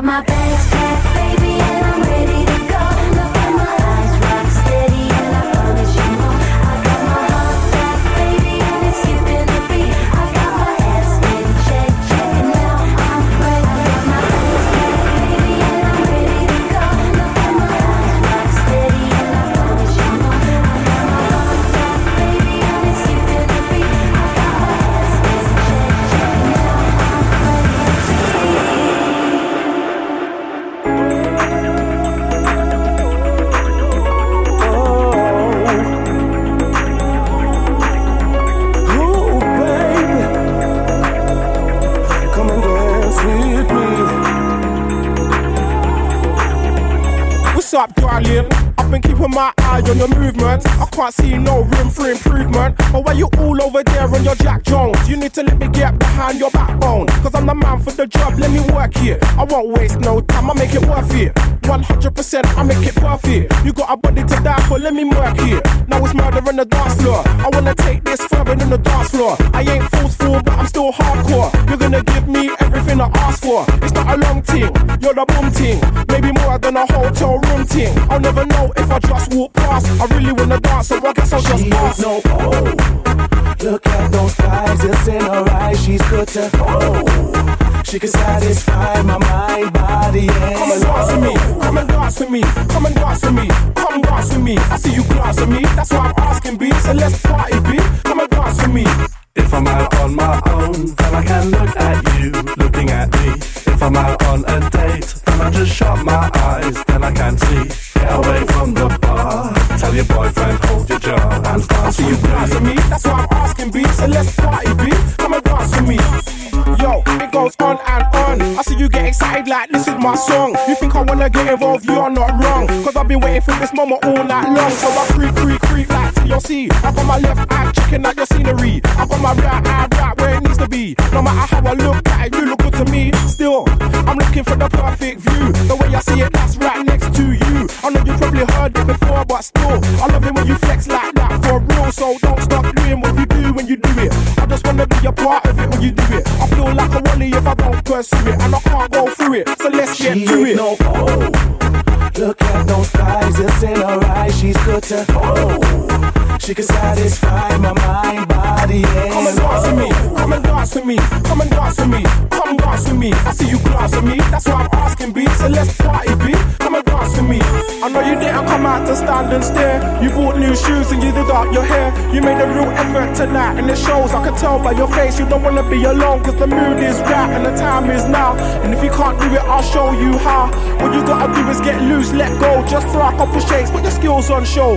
got my bags packed, baby, and I'm ready to go. Look at my eyes, rock steady, and I promise you more. I got my heart back, baby, and it's skipping the beat. I got my ass in check, check, and now I'm ready. I got my bags packed, baby, and I'm ready to go. Look at my eyes, rock steady, and I promise you more. I got my heart back, baby, and it's skipping the beat. I got my ass in check, check, and now I'm ready. What's up, darling? I've been keeping my eye on your movement. I can't see no room for improvement. But why you all over there on your Jack Jones? You need to let me get behind your backbone. Cause I'm the man for the job, let me work here. I won't waste no time, I make it worth it. 100% I make it worth it. You got a body to die for, let me work here. Now it's murder on the dance floor. I wanna take this further than the dance floor. I ain't forceful, but I'm still hardcore. You're gonna give me everything I ask for. It's not a long thing, you're the boom thing. Maybe more than a hotel room. I'll never know if I just walk past. I really wanna dance, so I guess I'll just pass. She is so old. Look at those eyes, it's in her eyes. She's good to go. She can satisfy my mind, body, and come and dance with me, come and dance with me, come and dance with me, come dance with me. I see you glance at me, that's why I'm asking, B. So let's party, B. Come and dance with me. If I'm out on my own, then I can look at you, looking at me. If I'm out on a date, then I just shut my eyes, then I can see. Get away from the bar, tell your boyfriend, hold your jaw, and dance with you. Dance with me, that's why I'm asking, B, so let's party, B, come and dance with me. Yo, it goes on and on, I see you get excited like this is my song. You think I wanna get involved, you are not wrong. Cause I've been waiting for this moment all night long. So I creep like to your sea. I got my left eye checking out your scenery. I got my right eye right where it needs to be. No matter how I look at it, you look good to me. Still, I'm looking for the perfect view. The way I see it, that's right next to you. I know you probably heard it before, but still, I love it when you flex like that for real. So don't stop doing what you do when you do it. I just wanna be a part of it when you do it. I feel like a wally if I don't pursue it, and I can't go through it. So let's get to it. No, oh, look at those eyes, it's in her eyes. She's good to oh, she can satisfy my mind, body, and come and dance with me, come and dance with me, come and dance with me, come dance with me. I see you glance at me, that's why I'm asking, B. So let's party, B. Come and dance with me. I know you didn't come out to stand and stare. You bought new shoes and you did up your hair. You made a real effort tonight and it shows. I can tell by your face you don't wanna be alone. Cause the mood is right and the time is now. And if you can't do it, I'll show you how. What you gotta do is get loose, let go. Just throw a couple shakes, put your skills on show.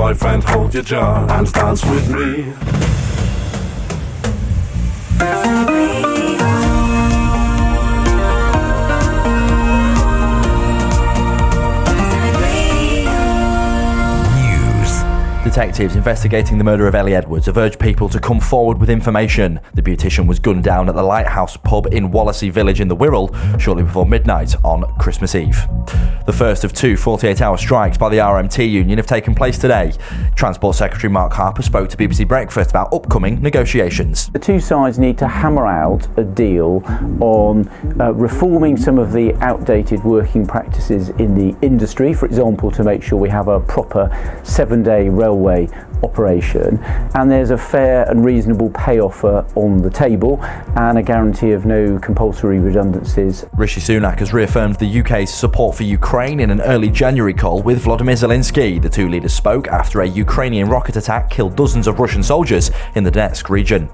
Boyfriend, hold your jaw and dance with me. Detectives investigating the murder of Ellie Edwards have urged people to come forward with information. The beautician was gunned down at the Lighthouse pub in Wallasey Village in the Wirral shortly before midnight on Christmas Eve. The first of two 48-hour strikes by the RMT union have taken place today. Transport Secretary Mark Harper spoke to BBC Breakfast about upcoming negotiations. The two sides need to hammer out a deal on reforming some of the outdated working practices in the industry, for example, to make sure we have a proper 7-day railway railway operation, and there's a fair and reasonable pay offer on the table and a guarantee of no compulsory redundancies. Rishi Sunak has reaffirmed the UK's support for Ukraine in an early January call with Volodymyr Zelensky. The two leaders spoke after a Ukrainian rocket attack killed dozens of Russian soldiers in the Donetsk region.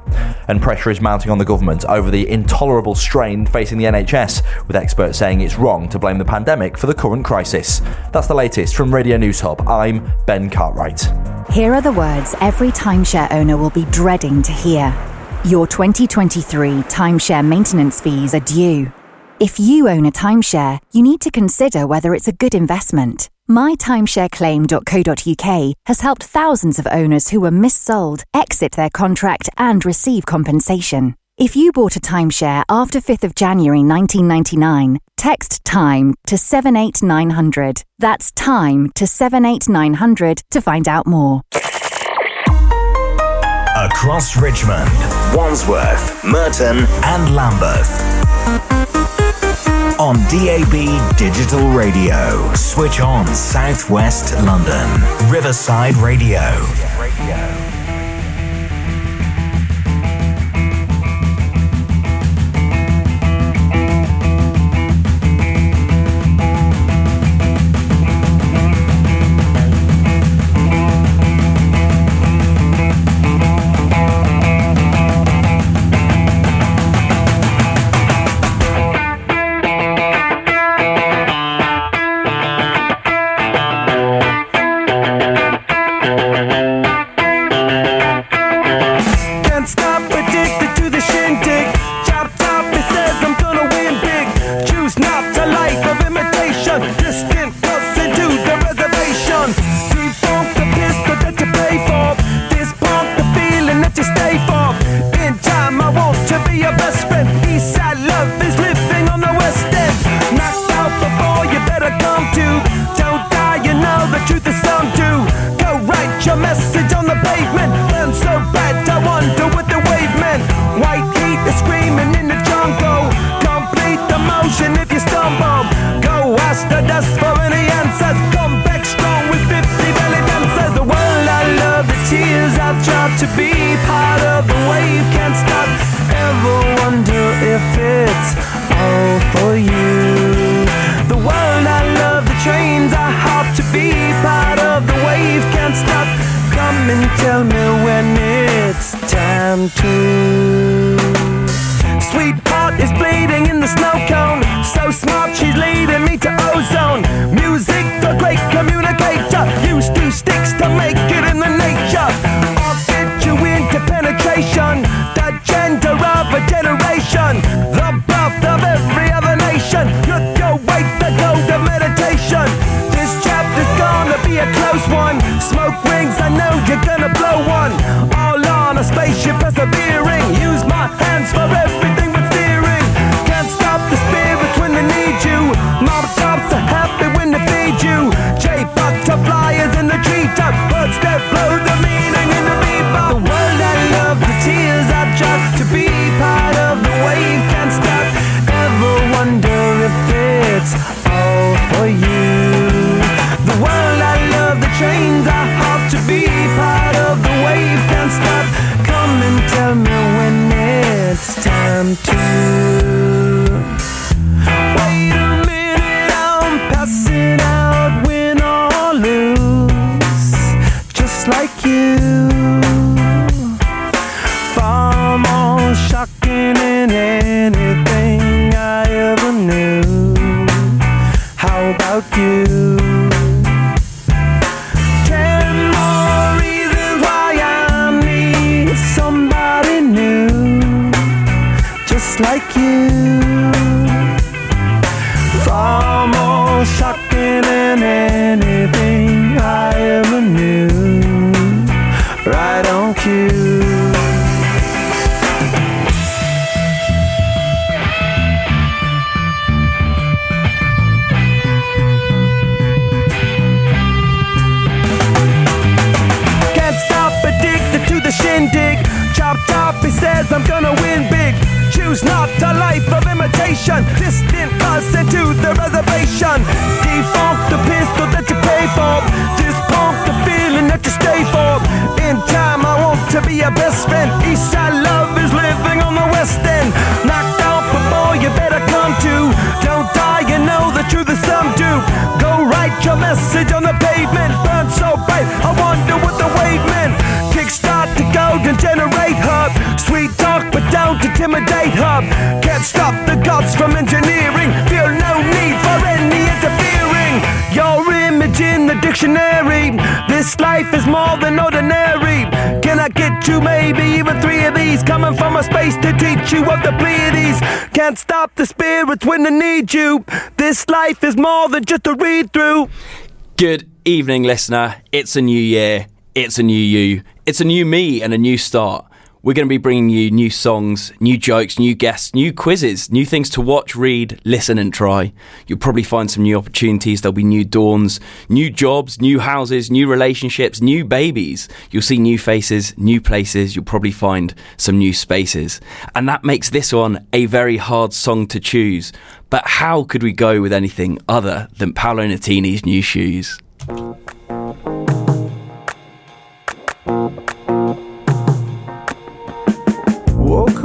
And pressure is mounting on the government over the intolerable strain facing the NHS, with experts saying it's wrong to blame the pandemic for the current crisis. That's the latest from Radio News Hub. I'm Ben Cartwright. Here are the words every timeshare owner will be dreading to hear. Your 2023 timeshare maintenance fees are due. If you own a timeshare, you need to consider whether it's a good investment. MyTimeshareClaim.co.uk has helped thousands of owners who were missold exit their contract and receive compensation. If you bought a timeshare after 5th of January 1999, text TIME to 78900. That's TIME to 78900 to find out more. Across Richmond, Wandsworth, Merton and Lambeth. On DAB Digital Radio, switch on South West London. Riverside Radio. Defunct the pistol that you pay for, defunct the feeling that you stay for. place I love is living on the West End. Knocked out before you better come to. Don't die, you know the truth is some do. Go write your message on the pavement. Burn so bright, I wonder what the wave meant. Kickstart the golden generate hub. Sweet talk, but don't intimidate hub. Can't stop the gods from engineering. Feel no need for any interfering. Your image in the dictionary. This life is more than ordinary. Can I get two, maybe even three of these? Coming from a space to teach you of the Pleiades. Can't stop the spirits when they need you. This life is more than just a read through. Good evening, listener. It's a new year. It's a new you. It's a new me and a new start. We're going to be bringing you new songs, new jokes, new guests, new quizzes, new things to watch, read, listen and try. You'll probably find some new opportunities. There'll be new dawns, new jobs, new houses, new relationships, new babies. You'll see new faces, new places. You'll probably find some new spaces. And that makes this one a very hard song to choose. But how could we go with anything other than Paolo Nutini's New Shoes? Woke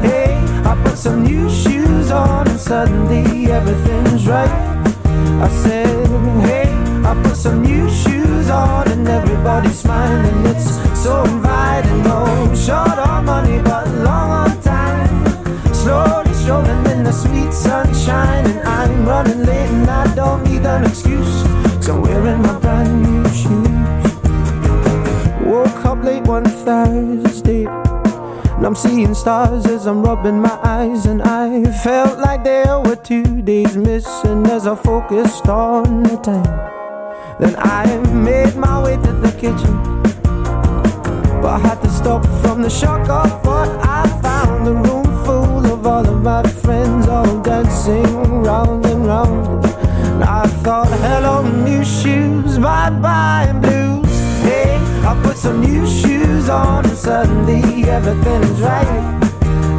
Hey, I put some new shoes on and suddenly everything's right. I said, hey, I put some new shoes on and everybody's smiling. It's so inviting. No short on money but long on time. Slowly strolling in the sweet sunshine. And I'm running late and I don't need an excuse, 'cause I'm wearing my brand new shoes. Woke up late one Thursday and I'm seeing stars as I'm rubbing my eyes. And I felt like there were 2 days missing as I focused on the time. Then I made my way to the kitchen, but I had to stop from the shock of what I found. A room full of all of my friends, all dancing round and round. And I thought, hello new shoes, bye-bye blues. Hey, I put some new shoes on and suddenly everything's right.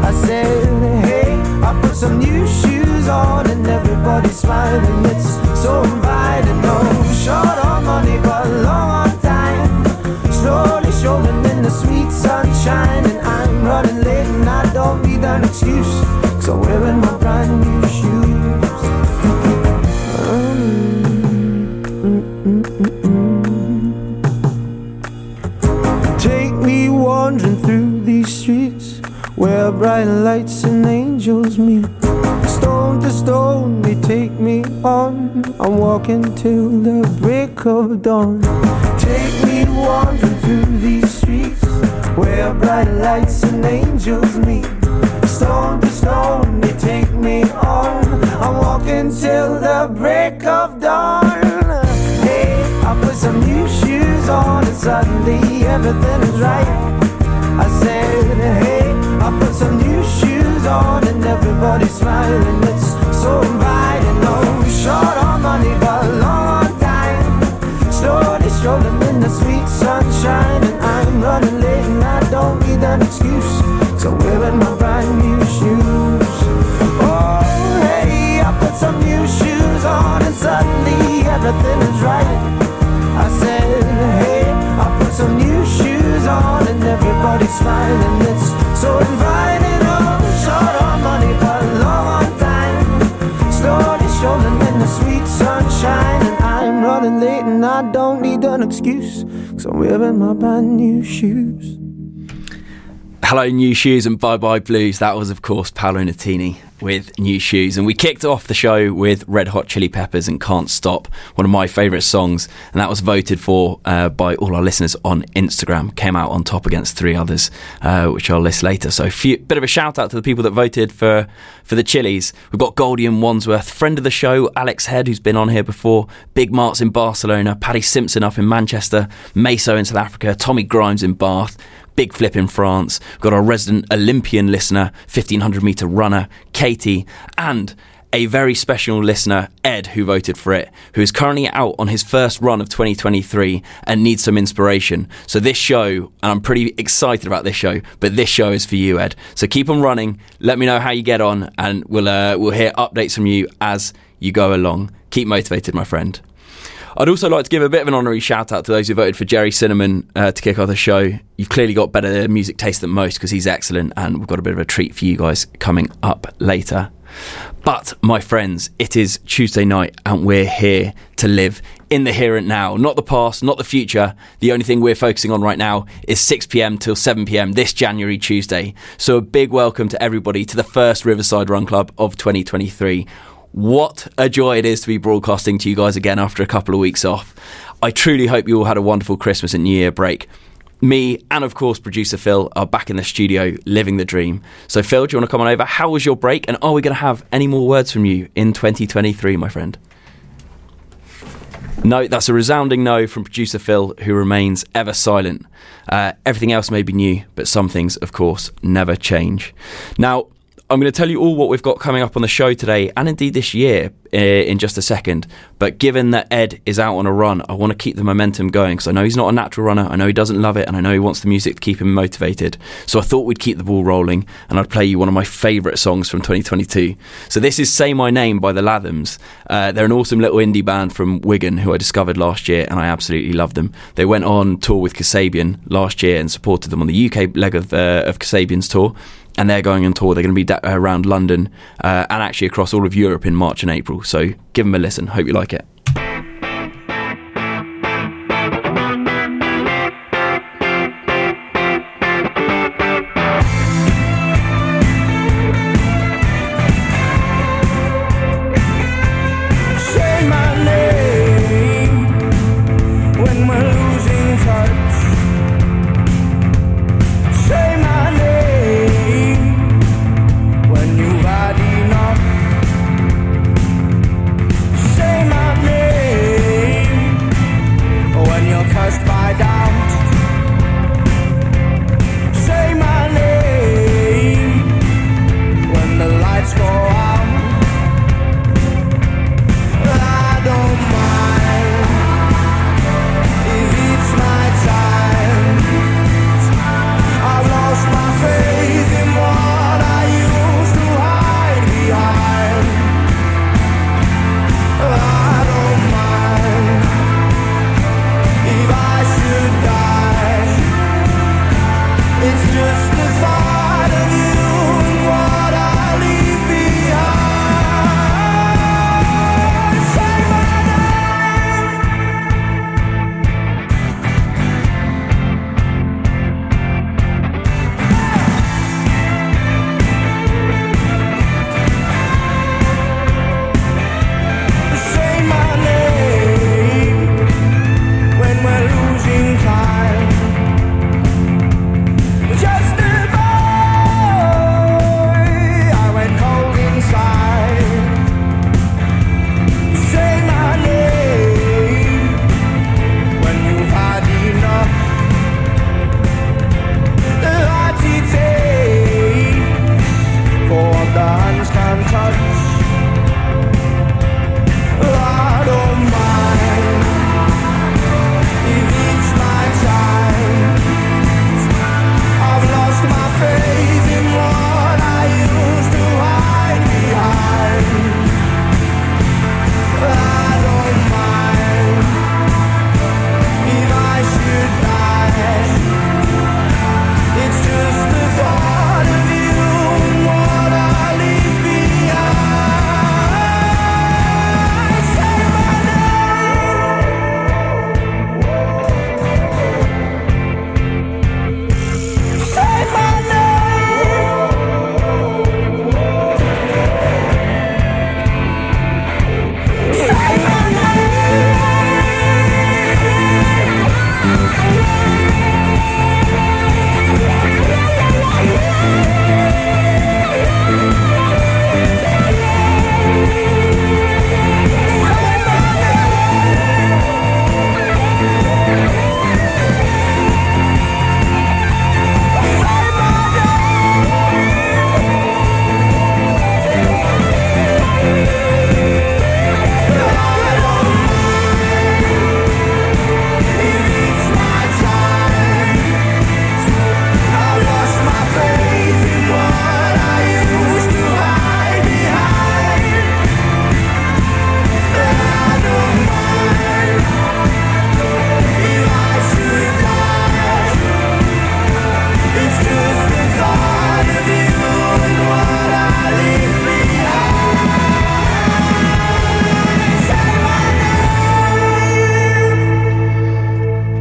I said, hey, I put some new shoes on and everybody's smiling. It's so inviting. No short on money but long on time. Slowly strolling in the sweet sunshine. And I'm running late and I don't need an excuse, 'cause I'm wearing my brand new shoes. Wandering through these streets where bright lights and angels meet. Stone to stone they take me on. I'm walking till the break of dawn. Take me wandering through these streets where bright lights and angels meet. Stone to stone they take me on. I'm walking till the break of dawn. Hey, I put some new shoes on and suddenly everything is right. I said, hey, I put some new shoes on and everybody's smiling. It's so inviting. No short on money but long on time. Slowly strolling in the sweet sunshine. And I'm running late and I don't need an excuse, 'cause I'm wearing my brand new shoes. Oh, hey, I put some new shoes on and suddenly everything is right. I said, hey, I put some new shoes on and everybody's smiling. It's so inviting. Oh, short on money but long on time. Slowly strolling in the sweet sunshine. And I'm running late and I don't need an excuse, 'cause I'm wearing my brand new shoes. Hello New Shoes and Bye Bye Blues. That was of course Paolo Nutini with New Shoes. And we kicked off the show with Red Hot Chili Peppers and Can't Stop, one of my favourite songs, and that was voted for by all our listeners on Instagram. Came out on top against three others, which I'll list later. So bit of a shout out to the people that voted for the Chilies. We've got Goldie in Wandsworth, friend of the show Alex Head, who's been on here before, Big Martz in Barcelona, Paddy Simpson up in Manchester, Meso in South Africa, Tommy Grimes in Bath, Big flip in France. We've got our resident Olympian listener, 1,500 metre runner, Katie, and a very special listener, Ed, who voted for it, who is currently out on his first run of 2023 and needs some inspiration. So this show, and I'm pretty excited about this show, but this show is for you, Ed. So keep on running. Let me know how you get on, and we'll hear updates from you as you go along. Keep motivated, my friend. I'd also like to give a bit of an honorary shout out to those who voted for Jerry Cinnamon to kick off the show. You've clearly got better music taste than most because he's excellent, and we've got a bit of a treat for you guys coming up later. But, my friends, it is Tuesday night and we're here to live in the here and now. Not the past, not the future. The only thing we're focusing on right now is 6pm till 7pm this January Tuesday. So a big welcome to everybody to the first Riverside Run Club of 2023. What a joy it is to be broadcasting to you guys again after a couple of weeks off. I truly hope you all had a wonderful Christmas and New Year break. Me and, of course, producer Phil are back in the studio living the dream. So, Phil, do you want to come on over? How was your break? And are we going to have any more words from you in 2023, my friend? No, that's a resounding no from producer Phil, who remains ever silent. Everything else may be new, but some things, of course, never change. Now, I'm going to tell you all what we've got coming up on the show today, and indeed this year, in just a second. But given that Ed is out on a run, I want to keep the momentum going, because I know he's not a natural runner, I know he doesn't love it, and I know he wants the music to keep him motivated. So I thought we'd keep the ball rolling, and I'd play you one of my favourite songs from 2022. So this is Say My Name by The Lathams. They're an awesome little indie band from Wigan, who I discovered last year, and I absolutely love them. They went on tour with Kasabian last year and supported them on the UK leg of Kasabian's tour. And they're going on tour. They're going to be around London and actually across all of Europe in March and April. So give them a listen. Hope you like it. Say my name.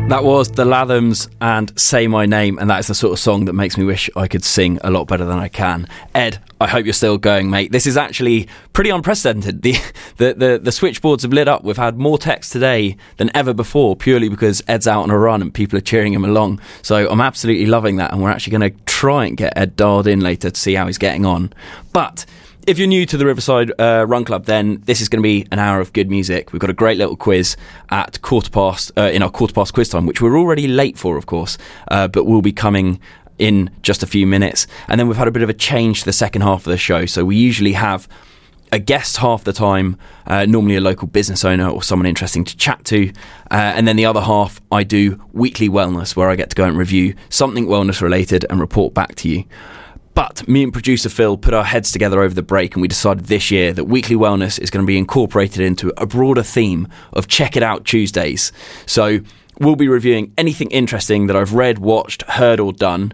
That was The Lathams and Say My Name, and that is the sort of song that makes me wish I could sing a lot better than I can. Ed, I hope you're still going, mate. This is actually pretty unprecedented. The switchboards have lit up. We've had more texts today than ever before, purely because Ed's out on a run and people are cheering him along. So I'm absolutely loving that, and we're actually going to try and get Ed dialed in later to see how he's getting on. But if you're new to the Riverside Run Club, then this is going to be an hour of good music. We've got a great little quiz at quarter past quiz time, which we're already late for, of course, but will be coming in just a few minutes. And then we've had a bit of a change to the second half of the show. So we usually have a guest half the time, normally a local business owner or someone interesting to chat to. And then the other half, I do weekly wellness, where I get to go and review something wellness related and report back to you. But me and producer Phil put our heads together over the break, and we decided this year that weekly wellness is going to be incorporated into a broader theme of Check It Out Tuesdays. So we'll be reviewing anything interesting that I've read, watched, heard or done.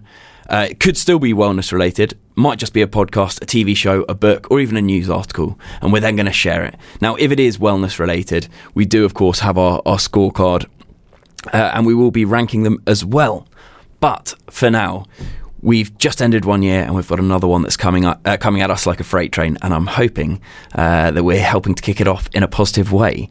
It could still be wellness related, might just be a podcast, a TV show, a book or even a news article, and we're then going to share it. Now, if it is wellness related, we do of course have our scorecard, and we will be ranking them as well. But for now, we've just ended one year and we've got another one that's coming at us like a freight train, and I'm hoping that we're helping to kick it off in a positive way.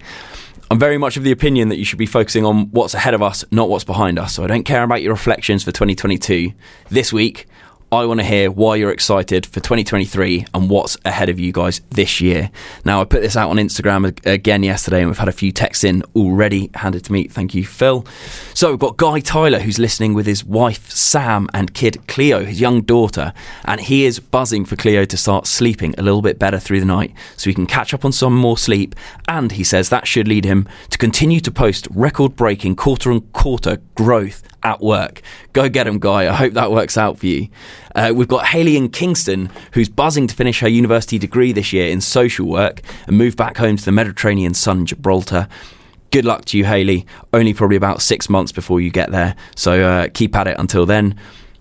I'm very much of the opinion that you should be focusing on what's ahead of us, not what's behind us. So I don't care about your reflections for 2022. This week, I want to hear why you're excited for 2023 and what's ahead of you guys this year. Now, I put this out on Instagram again yesterday, and we've had a few texts in already handed to me. Thank you, Phil. So we've got Guy Tyler, who's listening with his wife, Sam, and kid Cleo, his young daughter, and he is buzzing for Cleo to start sleeping a little bit better through the night so he can catch up on some more sleep. And he says that should lead him to continue to post record-breaking quarter-on-quarter growth at work. Go get him, Guy. I hope that works out for you. We've got Hayley in Kingston, who's buzzing to finish her university degree this year in social work and move back home to the Mediterranean sun, Gibraltar. Good luck to you, Hayley. Only probably about 6 months before you get there, so keep at it until then.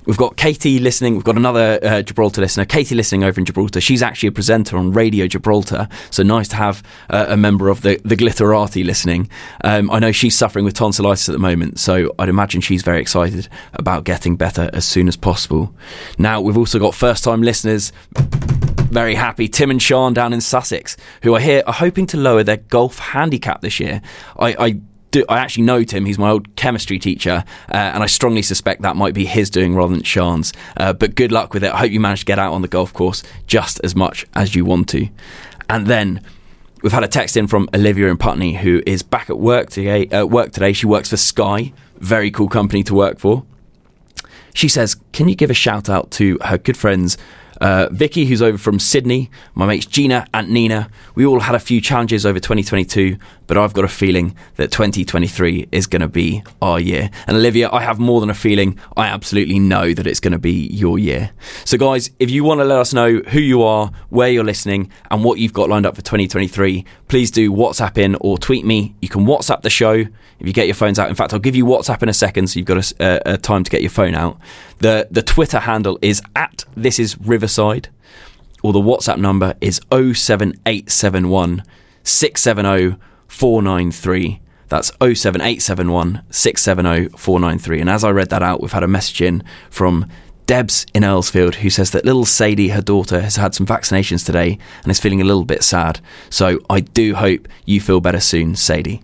We've got Katie listening. We've got another Gibraltar listener, Katie, listening over in Gibraltar. She's actually a presenter on Radio Gibraltar, so nice to have a member of the Glitterati listening. I know she's suffering with tonsillitis at the moment, so I'd imagine she's very excited about getting better as soon as possible. Now, we've also got first-time listeners, very happy, Tim and Sean down in Sussex, who I hear are hoping to lower their golf handicap this year. I actually know Tim. He's my old chemistry teacher, and I strongly suspect that might be his doing rather than Sean's, but good luck with it. I hope you manage to get out on the golf course just as much as you want to. And then we've had a text in from Olivia in Putney, who is back at work today. She works for Sky, very cool company to work for. She says, can you give a shout out to her good friends Vicky, who's over from Sydney, my mates Gina and Nina. We all had a few challenges over 2022, but I've got a feeling that 2023 is going to be our year. And Olivia, I have more than a feeling. I absolutely know that it's going to be your year. So guys, if you want to let us know who you are, where you're listening and what you've got lined up for 2023, please do WhatsApp in or tweet me. You can WhatsApp the show if you get your phones out. In fact, I'll give you WhatsApp in a second, so you've got a time to get your phone out. The Twitter handle is @thisisriverside, or the WhatsApp number is 07871 670 493. That's 07871 670 493. And as I read that out, we've had a message in from Debs in Earlsfield, who says that little Sadie, her daughter, has had some vaccinations today and is feeling a little bit sad. So I do hope you feel better soon, Sadie.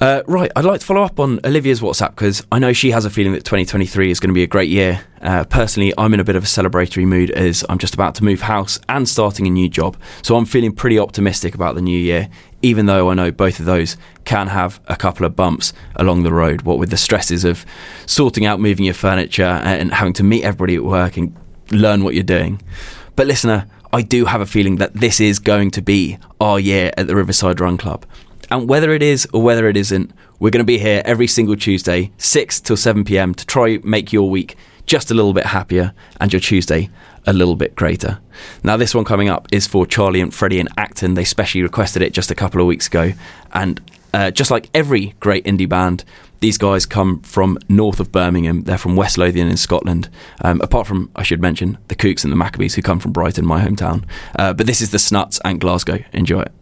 Right, I'd like to follow up on Olivia's WhatsApp, because I know she has a feeling that 2023 is going to be a great year. Personally, I'm in a bit of a celebratory mood as I'm just about to move house and starting a new job, so I'm feeling pretty optimistic about the new year, even though I know both of those can have a couple of bumps along the road, what with the stresses of sorting out moving your furniture and having to meet everybody at work and learn what you're doing. But listener, I do have a feeling that this is going to be our year at the Riverside Run Club. And whether it is or whether it isn't, we're going to be here every single Tuesday, 6 till 7pm, to try make your week just a little bit happier and your Tuesday a little bit greater. Now, this one coming up is for Charlie and Freddie in Acton. They specially requested it just a couple of weeks ago. And just like every great indie band, these guys come from north of Birmingham. They're from West Lothian in Scotland. Apart from, I should mention, the Kooks and the Maccabees, who come from Brighton, my hometown. But this is The Snuts and Glasgow. Enjoy it.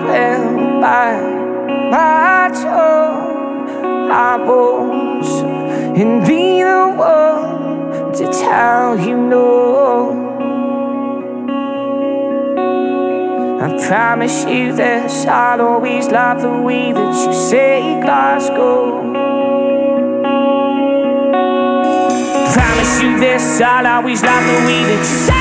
travel by my toe. I rose and be the one to tell you no. I promise you this, I'll always love the way that you say Glasgow. Promise you this, I'll always love the way that you say.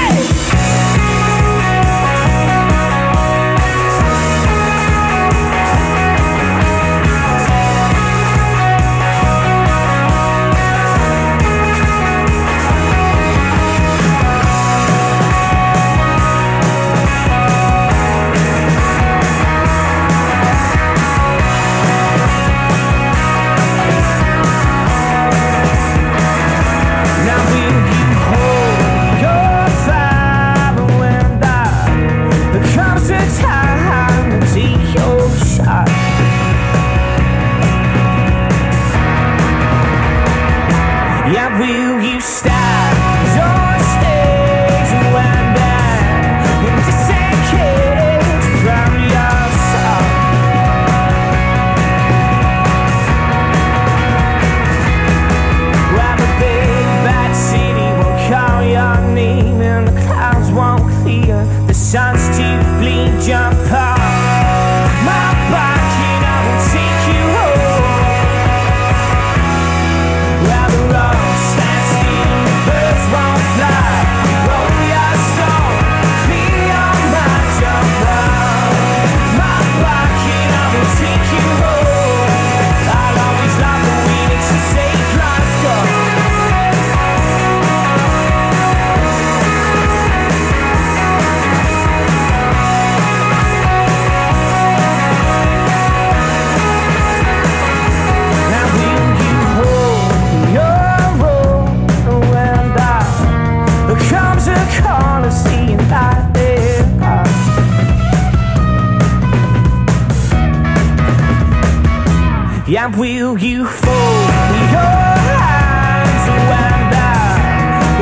Will you fold your hands when the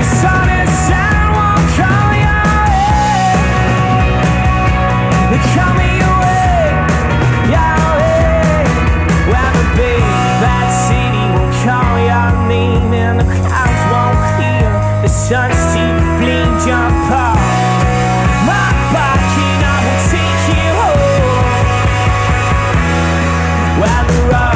sun and sound won't call your head? They call me away, your head. Well, the big bad city won't call your name, and the clouds won't clear. The sun's deeply jump up. My pocket, I will take you home. Well, the road.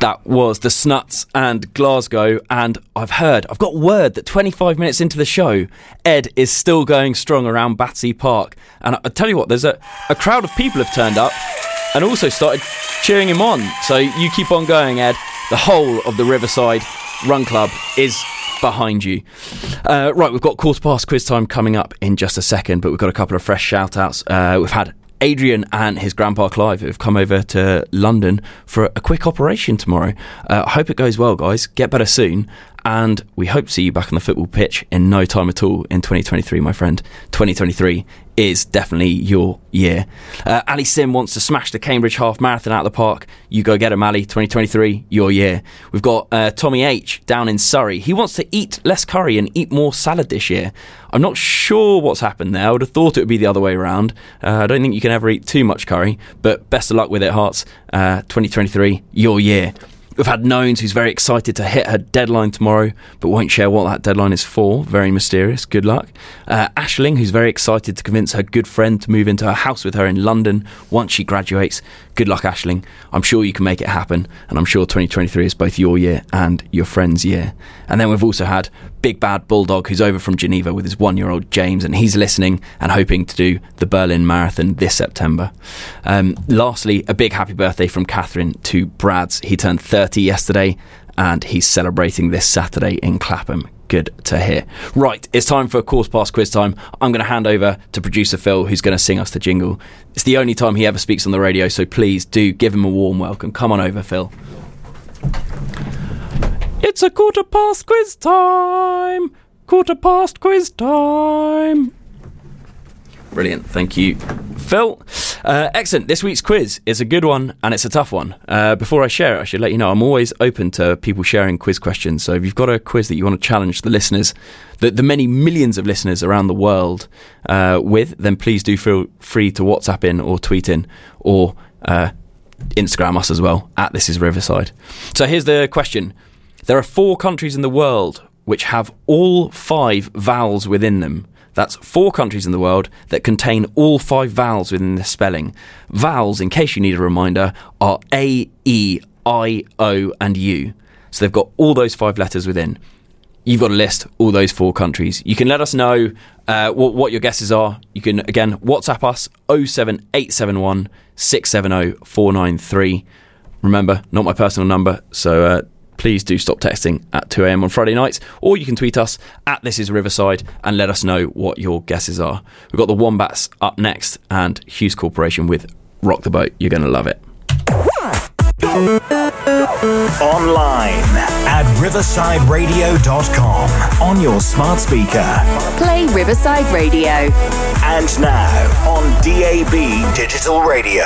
That was The Snuts and Glasgow, and I've got word that 25 minutes into the show, Ed is still going strong around Battersea Park. And I tell you what, there's a crowd of people have turned up and also started cheering him on. So you keep on going, Ed. The whole of the Riverside Run Club is behind you. Right, we've got 1:15 quiz time coming up in just a second, but we've got a couple of fresh shout-outs. We've had Adrian and his grandpa Clive have come over to London for a quick operation tomorrow. I hope it goes well, guys. Get better soon. and we hope to see you back on the football pitch in no time at all in 2023, my friend. 2023 is definitely your year. Ali Sim wants to smash the Cambridge Half Marathon out of the park. You go get him, Ali. 2023, your year. We've got Tommy H down in Surrey. He wants to eat less curry and eat more salad this year. I'm not sure what's happened there. I would have thought it would be the other way around. I don't think you can ever eat too much curry, but best of luck with it, Hearts. 2023, your year. We've had Nones, who's very excited to hit her deadline tomorrow, but won't share what that deadline is for. Very mysterious. Good luck. Aisling, who's very excited to convince her good friend to move into her house with her in London once she graduates. Good luck, Aisling. I'm sure you can make it happen, and I'm sure 2023 is both your year and your friend's year. And then we've also had Big Bad Bulldog, who's over from Geneva with his one-year-old James, and he's listening and hoping to do the Berlin Marathon this September. Lastly, a big happy birthday from Catherine to Brad's. He turned 30 yesterday, and he's celebrating this Saturday in Clapham. Good to hear. Right, it's time for a course pass quiz time. I'm going to hand over to producer Phil, who's going to sing us the jingle. It's the only time he ever speaks on the radio, so please do give him a warm welcome. Come on over, Phil. It's a quarter past quiz time. Quarter past quiz time. Brilliant, thank you, Phil. Excellent. This week's quiz is a good one, and it's a tough one. Before I share it, I should let you know I'm always open to people sharing quiz questions. So if you've got a quiz that you want to challenge the listeners, the many millions of listeners around the world with, then please do feel free to WhatsApp in or tweet in or Instagram us as well, at This Is Riverside. So here's the question. There are 4 countries in the world which have all 5 vowels within them. That's 4 countries in the world that contain all 5 vowels within the spelling. Vowels, in case you need a reminder, are A, E, I, O, and U. So they've got all those 5 letters within. You've got to list all those 4 countries. You can let us know what your guesses are. You can, again, WhatsApp us 07871 670 493. Remember, not my personal number, so please do stop texting at 2am on Friday nights, or you can tweet us at This Is Riverside and let us know what your guesses are. We've got the Wombats up next and Hughes Corporation with Rock the Boat. You're going to love it. Online at riversideradio.com, on your smart speaker. Play Riverside Radio. And now on DAB Digital Radio.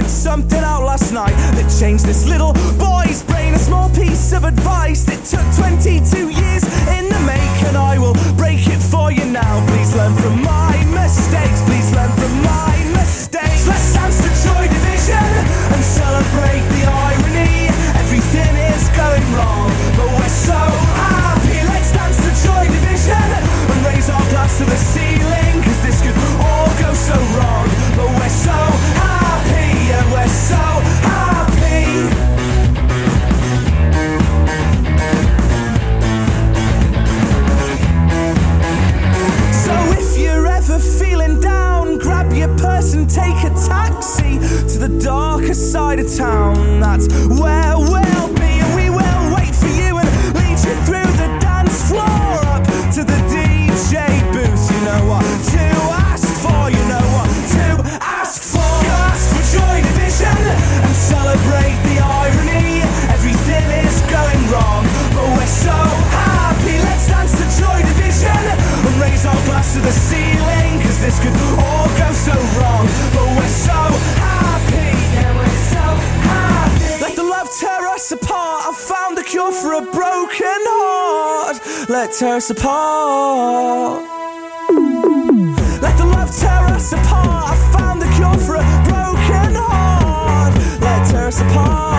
Something out last night that changed this little boy's brain. A small piece of advice that took 22 years in the make, and I will break it for you now. Please learn from my mistakes. Please learn from my mistakes. Let's dance to Joy Division and celebrate the irony. Everything is going wrong, but we're so happy. Let's dance to Joy Division and raise our glass to the ceiling, 'cause this could all go so wrong, but we're so happy. And we're so happy. So if you're ever feeling down, grab your purse and take a taxi to the darker side of town. That's where we'll be, and we will wait for you and lead you through the dance floor up to the DJ booth. You know what to ask for, you know what to ask for. Joy Division and celebrate the irony. Everything is going wrong, but we're so happy. Let's dance to Joy Division and raise our glass to the ceiling, 'cause this could all go so wrong, but we're so happy. Yeah, we're so happy. Let the love tear us apart. I've found the cure for a broken heart. Let tear us apart. Let the love tear us apart. I've found the cure for a broken heart. Let's tear us apart.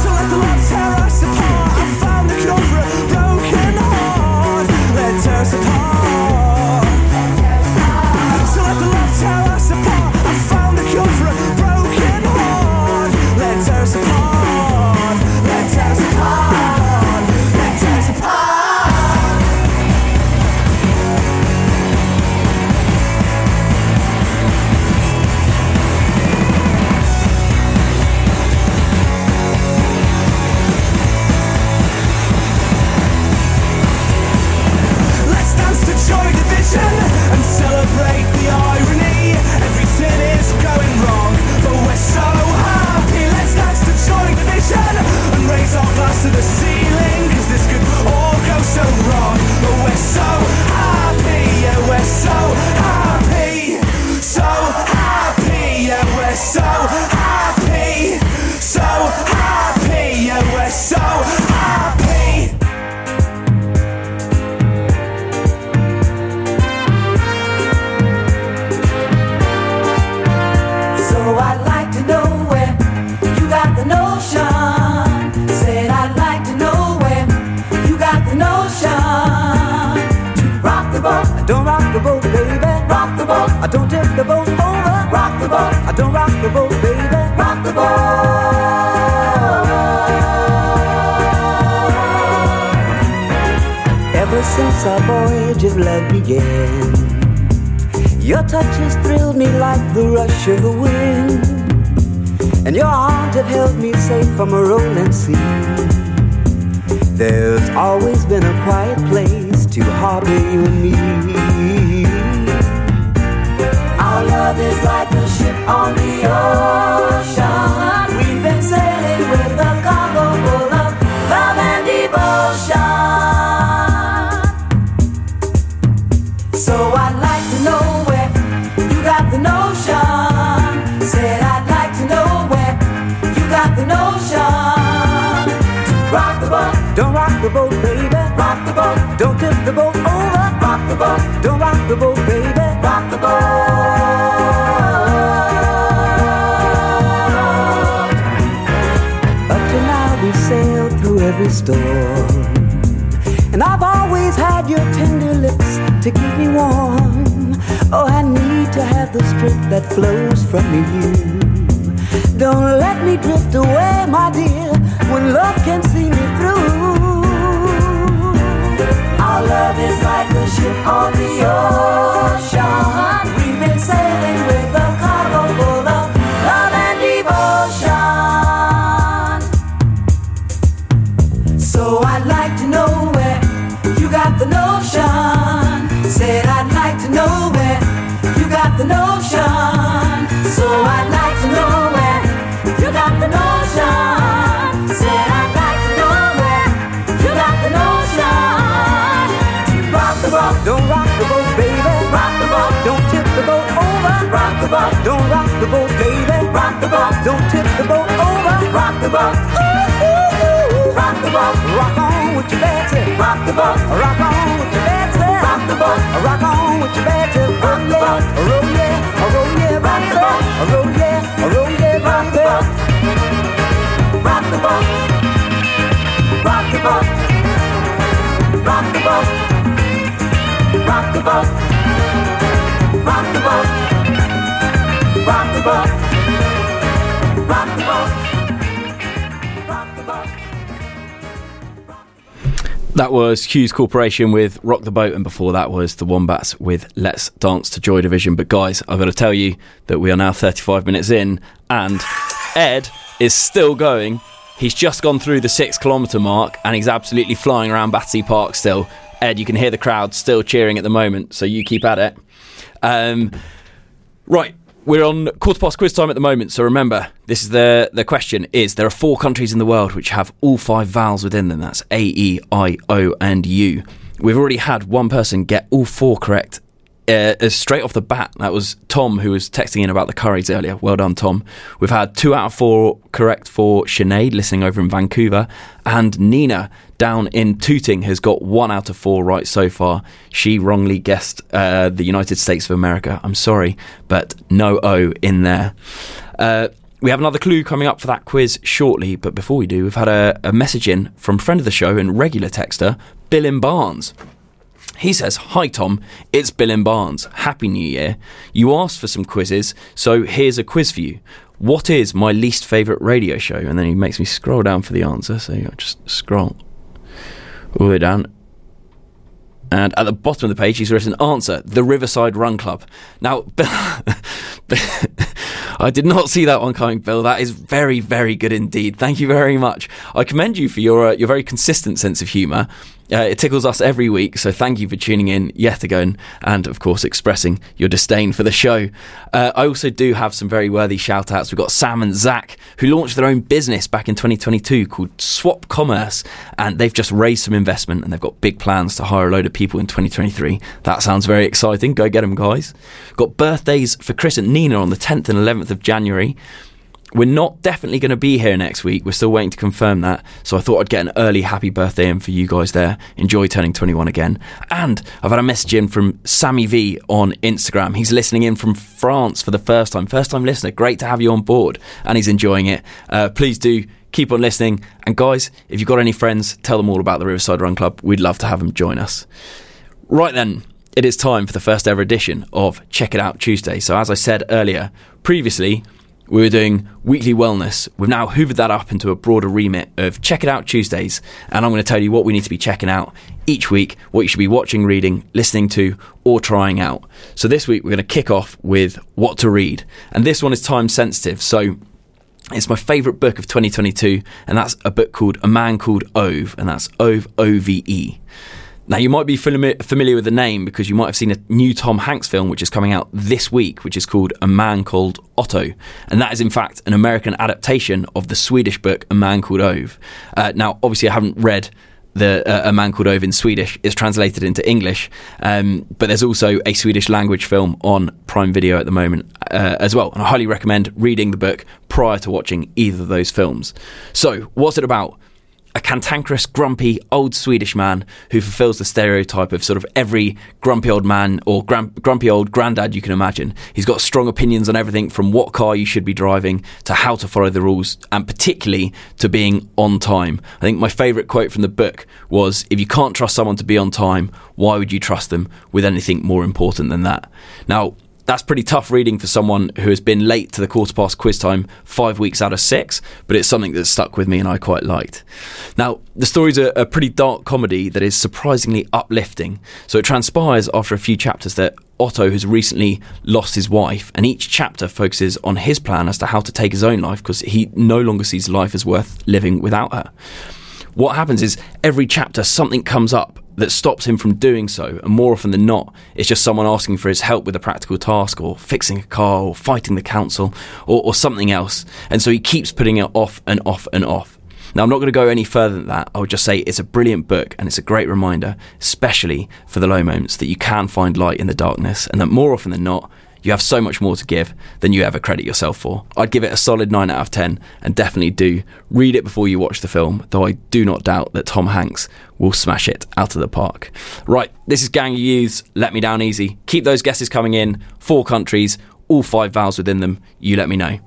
So let the love tear us apart. I found the cure for a broken heart. Let's tear us apart. So let the love tear us apart. I found the cure for a broken heart. ocean. Rock the boat, I don't rock the boat, baby. Rock the boat, I don't tip the boat over. Rock the boat, I don't rock the boat, baby. Rock the boat. Ever since our voyage of love began, your touch has thrilled me like the rush of the wind, and your arms have held me safe from a rolling sea. There's always been a quiet place to harbor you and me. Our love is like a ship on the ocean. We've been sailing with a cargo full of love and devotion. So I'd like to know where you got the notion. Said I'd like to know where you got the notion. Rock the boat, don't rock the boat, baby. Rock the boat, don't tip the boat over. Rock the boat, don't rock the boat, baby. Rock the boat. Up till now we've sailed through every storm, and I've always had your tender lips to keep me warm. Oh, I need to have the strength that flows from you. Don't let me drift away, my dear, when love can see me through. Our love is like a ship on the ocean. We've been sailing with a cargo full of love and devotion. So I'd like to know where you got the notion. Said I'd like to know where you got the notion. So I'd like to know where you got the notion. Said I'd like to know where you got the notion. Rock the boat, don't rock the boat, baby. Rock the boat, don't tip the boat over. Rock the boat, don't rock the boat, baby. Rock the boat, don't tip the boat over. Rock the boat, ooh, ooh, ooh. Rock the boat, rock on with your Betsy. Rock the boat, rock on with your Betsy. Rock the boat, rock on with your back to rock the boat, roll yeah, rock the boat, roll yeah, rock the boat, rock the boat, rock the boat, rock the boat, rock the boat, rock the boat, rock the boat, rock the boat, rock the boat. That was Hughes Corporation with Rock the Boat, and before that was the Wombats with Let's Dance to Joy Division. But guys, I've got to tell you that we are now 35 minutes in, and Ed is still going. He's just gone through the 6 kilometre mark, and he's absolutely flying around Battersea Park still. Ed, you can hear the crowd still cheering at the moment, so you keep at it. Right. We're on quarter past quiz time at the moment, so remember, this is the question is, there are 4 countries in the world which have all 5 vowels within them. That's A, E, I, O and U. We've already had one person get all 4 correct straight off the bat. That was Tom, who was texting in about the curries earlier. Well done, Tom. We've had 2 out of 4 correct for Sinead, listening over in Vancouver. And Nina, down in Tooting, has got 1 out of 4 right so far. She wrongly guessed the United States of America. I'm sorry, but no O in there. We have another clue coming up for that quiz shortly, but before we do, we've had a message in from friend of the show and regular texter, Bill in Barnes. He says, "Hi Tom, it's Bill in Barnes. Happy New Year. You asked for some quizzes, so here's a quiz for you. What is my least favourite radio show?" And then he makes me scroll down for the answer, so I just scroll all the way down. And at the bottom of the page, he's written, answer, the Riverside Run Club. Now, Bill, I did not see that one coming, Bill. That is very, very good indeed. Thank you very much. I commend you for your very consistent sense of humour. It tickles us every week, so thank you for tuning in yet again and, of course, expressing your disdain for the show. I also do have some very worthy shout-outs. We've got Sam and Zach, who launched their own business back in 2022 called Swap Commerce, and they've just raised some investment, and they've got big plans to hire a load of people in 2023. That sounds very exciting. Go get them, guys. We've got birthdays for Chris and Nina on the 10th and 11th of January. We're not definitely going to be here next week. We're still waiting to confirm that. So I thought I'd get an early happy birthday in for you guys there. Enjoy turning 21 again. And I've had a message in from Sammy V on Instagram. He's listening in from France for the first time. First time listener. Great to have you on board. And he's enjoying it. Please do Keep on listening. And guys, if you've got any friends, tell them all about the Riverside Run Club. We'd love to have them join us. Right then, it is time for the first ever edition of Check It Out Tuesday. So as I said earlier, previously we were doing weekly wellness. We've now hoovered that up into a broader remit of Check It Out Tuesdays, and I'm going to tell you what we need to be checking out each week, what you should be watching, reading, listening to, or trying out. So this week we're going to kick off with what to read, and this one is time sensitive. So it's my favourite book of 2022, and that's a book called A Man Called Ove, and that's Ove, O-V-E. Now, you might be familiar with the name because you might have seen a new Tom Hanks film which is coming out this week, which is called A Man Called Otto. And that is, in fact, an American adaptation of the Swedish book A Man Called Ove. Now, obviously, I haven't read A Man Called Ove in Swedish. It's translated into English. But there's also a Swedish language film on Prime Video at the moment as well. And I highly recommend reading the book prior to watching either of those films. So, what's it about? A cantankerous, grumpy, old Swedish man who fulfills the stereotype of sort of every grumpy old man or grumpy old granddad you can imagine. He's got strong opinions on everything from what car you should be driving to how to follow the rules, and particularly to being on time. I think my favourite quote from the book was, if you can't trust someone to be on time, why would you trust them with anything more important than that? Now, that's pretty tough reading for someone who has been late to the quarter past quiz time 5 weeks out of 6, but it's something that stuck with me and I quite liked. Now, the story's a pretty dark comedy that is surprisingly uplifting. So it transpires after a few chapters that Otto has recently lost his wife, and each chapter focuses on his plan as to how to take his own life because he no longer sees life as worth living without her. What happens is every chapter something comes up that stops him from doing so, and more often than not it's just someone asking for his help with a practical task or fixing a car or fighting the council or something else, and so he keeps putting it off and off and off. Now, I'm not going to go any further than that. I would just say it's a brilliant book, and it's a great reminder, especially for the low moments, that you can find light in the darkness, and that more often than not you have so much more to give than you ever credit yourself for. I'd give it a solid 9 out of 10, and definitely do read it before you watch the film, though I do not doubt that Tom Hanks will smash it out of the park. Right, this is Gang of Youths, Let Me Down Easy. Keep those guesses coming in. 4 countries, all 5 vowels within them. You let me know.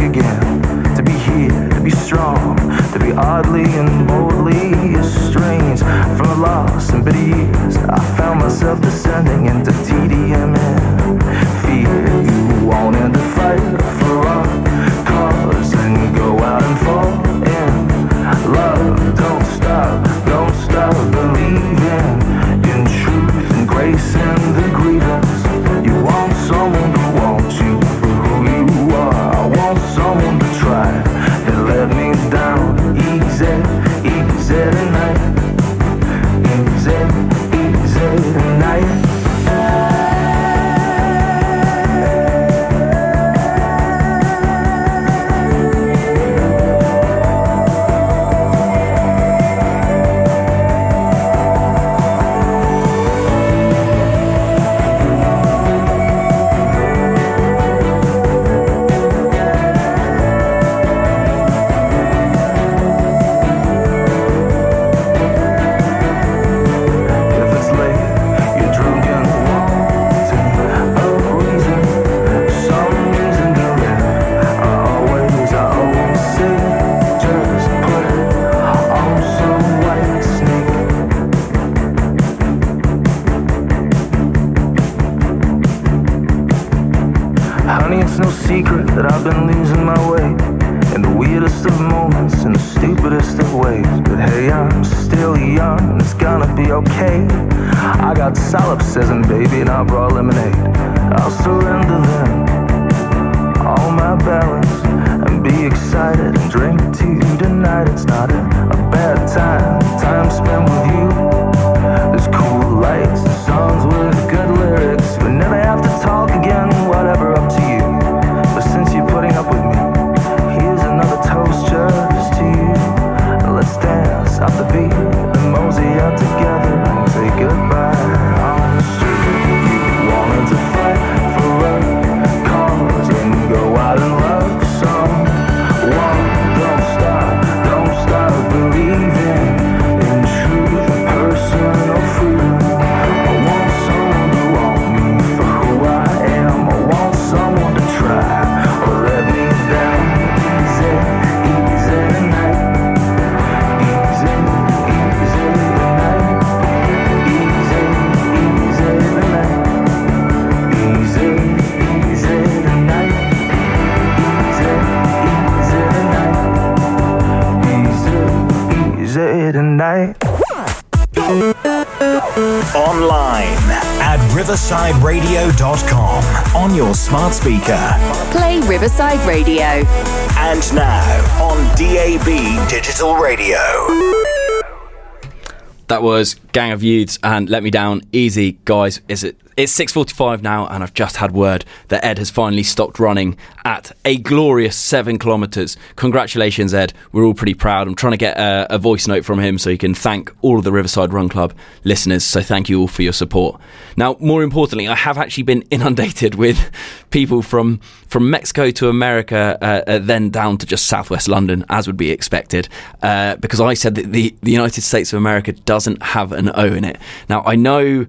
Again, to be here, to be strong, to be oddly and boldly estranged. Honey, it's no secret that I've been losing my way in the weirdest of moments, in the stupidest of ways. But hey, I'm still young, and it's gonna be okay. I got salad seasoning, baby, and I brought lemonade. I'll surrender then all my balance and be excited and drink to you tonight. It's not a bad time, time spent with you. There's cool lights and songs with good lyrics. We never have to talk again, whatever, up to you. But since you're putting up with me, here's another toast just to you. Let's dance off the beat and mosey out together and say goodbye on the street. You wanted to fight for love, cause and go out and love someone. Don't stop believing in truth, personal freedom. I want someone to want me for who I am. I want someone to try or let me down. Easy, easy night. Easy, easy night. Easy, easy night. Easy, easy night. Easy, easy night. Easy, easy night. Online at riversideradio.com, on your smart speaker. Play Riverside Radio. And now on DAB Digital Radio. That was Gang of Youths and Let Me Down. Easy, guys. It's 6:45 now, and I've just had word that Ed has finally stopped running at a glorious 7 kilometres. Congratulations, Ed. We're all pretty proud. I'm trying to get a voice note from him so he can thank all of the Riverside Run Club listeners. So thank you all for your support. Now, more importantly, I have actually been inundated with people from Mexico to America, then down to just southwest London, as would be expected, because I said that the United States of America doesn't have an O in it. Now, I know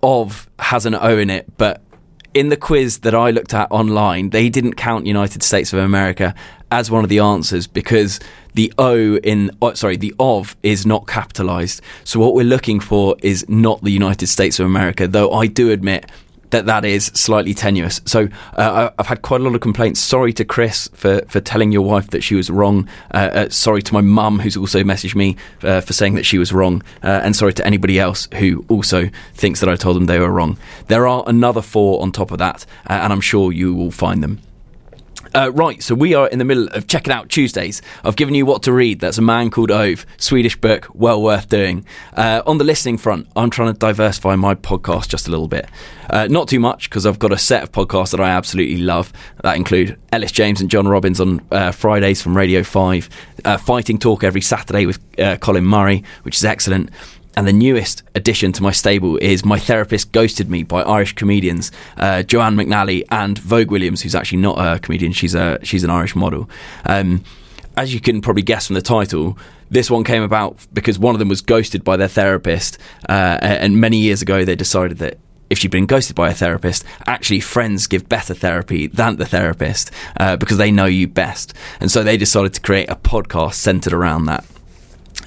of has an O in it, but in the quiz that I looked at online, they didn't count United States of America as one of the answers because the of is not capitalized. So what we're looking for is not the United States of America, though I do admit that is slightly tenuous. So I've had quite a lot of complaints. Sorry to Chris for telling your wife that she was wrong. Sorry to my mum, who's also messaged me for saying that she was wrong. And sorry to anybody else who also thinks that I told them they were wrong. There are another 4 on top of that, and I'm sure you will find them. Right, so we are in the middle of Check It Out Tuesdays. I've given you what to read. That's A Man Called Ove, Swedish book, well worth doing. On the listening front, I'm trying to diversify my podcast just a little bit. Not too much, because I've got a set of podcasts that I absolutely love. That include Ellis James and John Robbins on Fridays from Radio 5, Fighting Talk every Saturday with Colin Murray, which is excellent. And the newest addition to my stable is My Therapist Ghosted Me by Irish comedians Joanne McNally and Vogue Williams, who's actually not a comedian, she's an Irish model. As you can probably guess from the title, this one came about because one of them was ghosted by their therapist, and many years ago they decided that if she'd been ghosted by a therapist, actually friends give better therapy than the therapist, because they know you best. And so they decided to create a podcast centred around that.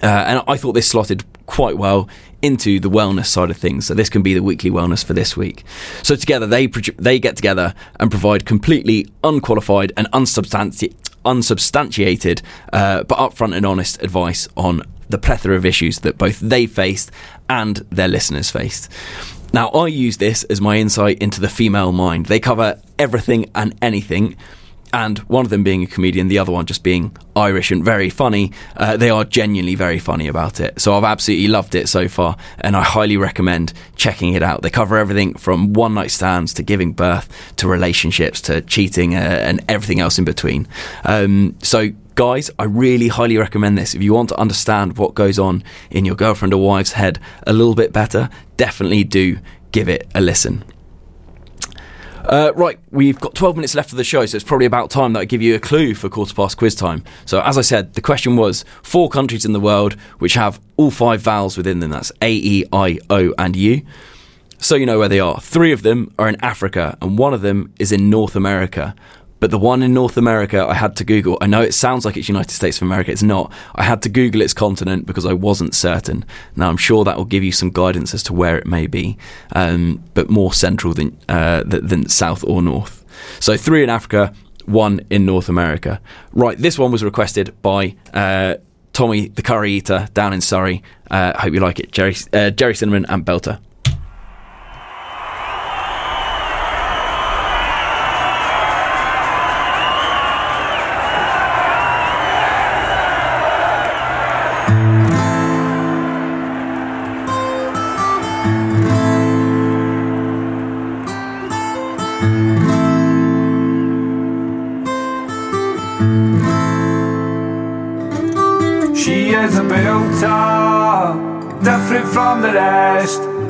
And I thought this slotted quite well into the wellness side of things, so this can be the weekly wellness for this week. So together they get together and provide completely unqualified and unsubstantiated but upfront and honest advice on the plethora of issues that both they faced and their listeners faced. Now, I use this as my insight into the female mind. They cover everything and anything, and one of them being a comedian, the other one just being Irish and very funny. They are genuinely very funny about it. So I've absolutely loved it so far, and I highly recommend checking it out. They cover everything from one-night stands to giving birth to relationships to cheating and everything else in between. So, guys, I really highly recommend this. If you want to understand what goes on in your girlfriend or wife's head a little bit better, definitely do give it a listen. Right, we've got 12 minutes left of the show, so it's probably about time that I give you a clue for 1:15 quiz time. So, as I said, the question was 4 countries in the world which have all 5 vowels within them. That's A, E, I, O and U. So you know where they are. 3 of them are in Africa and one of them is in North America. But the one in North America I had to Google. I know it sounds like it's United States of America. It's not. I had to Google its continent because I wasn't certain. Now, I'm sure that will give you some guidance as to where it may be, but more central than south or north. So 3 in Africa, 1 in North America. Right, this one was requested by Tommy, the curry eater, down in Surrey. Hope you like it. Jerry Cinnamon and Belter.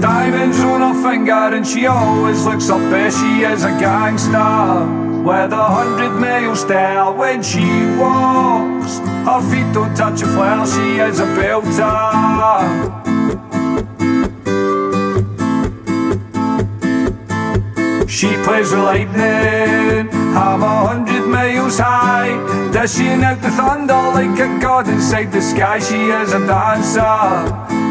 Diamonds on her finger and she always looks her best. She is a gangster with 100 mile stare. When she walks, her feet don't touch a flower. She is a belter. She plays with lightning, I'm 100 miles high, dishing out the thunder like a god inside the sky. She is a dancer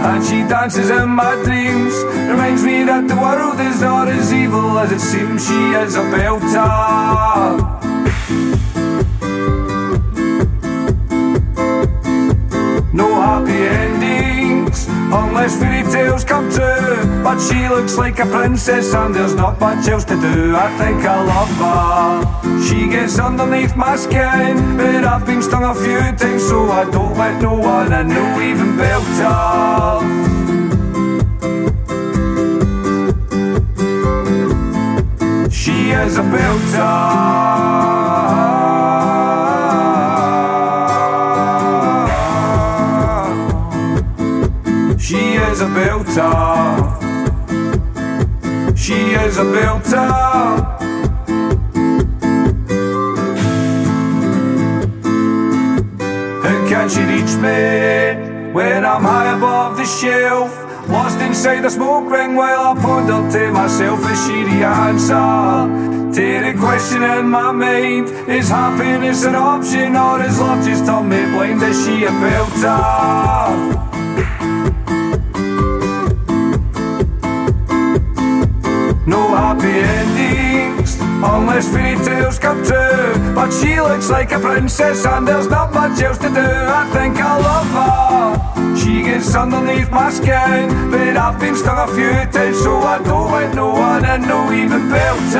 and she dances in my dreams, reminds me that the world is not as evil as it seems. She is a belter. No happy endings, unless fairy tales come true, but she looks like a princess and there's not much else to do. I think I love her, she gets underneath my skin, but I've been stung a few times so I don't let no one I know even belt her. She is a belter. She is a belter. She is a belter. How can she reach me when I'm high above the shelf, lost inside the smoke ring while I ponder to myself? Is she the answer to the question in my mind? Is happiness an option or is love just turned me blind? Is she a belter? No happy endings, unless fairy tales come true, but she looks like a princess and there's not much else to do. I think I love her, she gets underneath my skin, but I've been stung a few times so I don't let no one and no even belt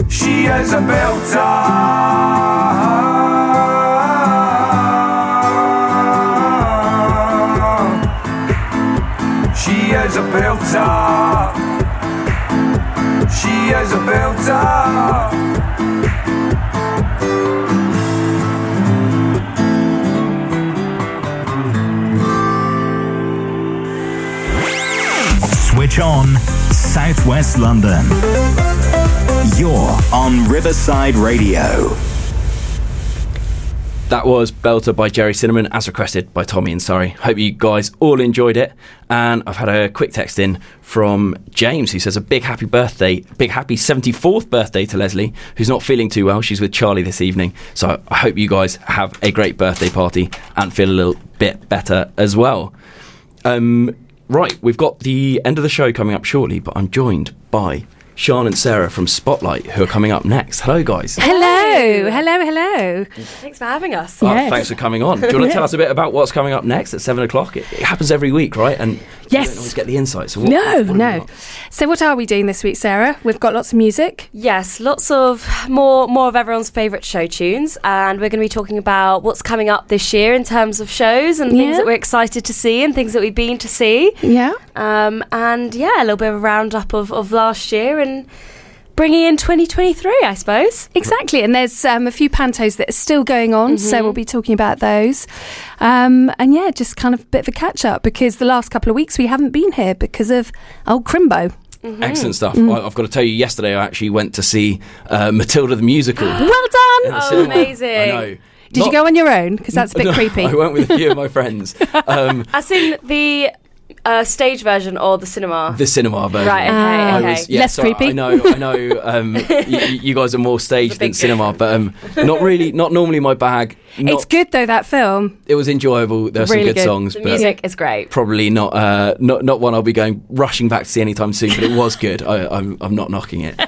her. She is a belter. She is a belter. She is a belter. Switch on Southwest London. You're on Riverside Radio. That was Belter by Jerry Cinnamon, as requested by Tommy and Sorry. Hope you guys all enjoyed it. And I've had a quick text in from James, who says a big happy birthday, big happy 74th birthday to Leslie, who's not feeling too well. She's with Charlie this evening. So I hope you guys have a great birthday party and feel a little bit better as well. Right, we've got the end of the show coming up shortly, but I'm joined by Sean and Sarah from Spotlight, who are coming up next. Hello, guys. Hello. Thanks for having us. Yes. Thanks for coming on. Do you want to tell us a bit about what's coming up next at 7 o'clock? It happens every week, right? And yes. You don't always get the insights. So what So what are we doing this week, Sarah? We've got lots of music. Yes, lots of more of everyone's favourite show tunes. And we're going to be talking about what's coming up this year in terms of shows and things that we're excited to see and things that we've been to see. Yeah. A little bit of a roundup of last year and bringing in 2023, I suppose. Exactly, and there's a few pantos that are still going on, so we'll be talking about those. Just kind of a bit of a catch-up, because the last couple of weeks we haven't been here because of old Crimbo. Mm-hmm. Excellent stuff. I've got to tell you, yesterday I actually went to see Matilda the Musical. Well done! Amazing. I know. Did you go on your own? Because that's a bit creepy. I went with a few of my friends. As in the stage version or the cinema? The cinema version. Right, okay. Less creepy. I know you guys are more stage than cinema, but not normally my bag. It's good though, that film. It was enjoyable. There were really some good songs. The music is great. Probably not one I'll be rushing back to see anytime soon, but it was good. I'm not knocking it.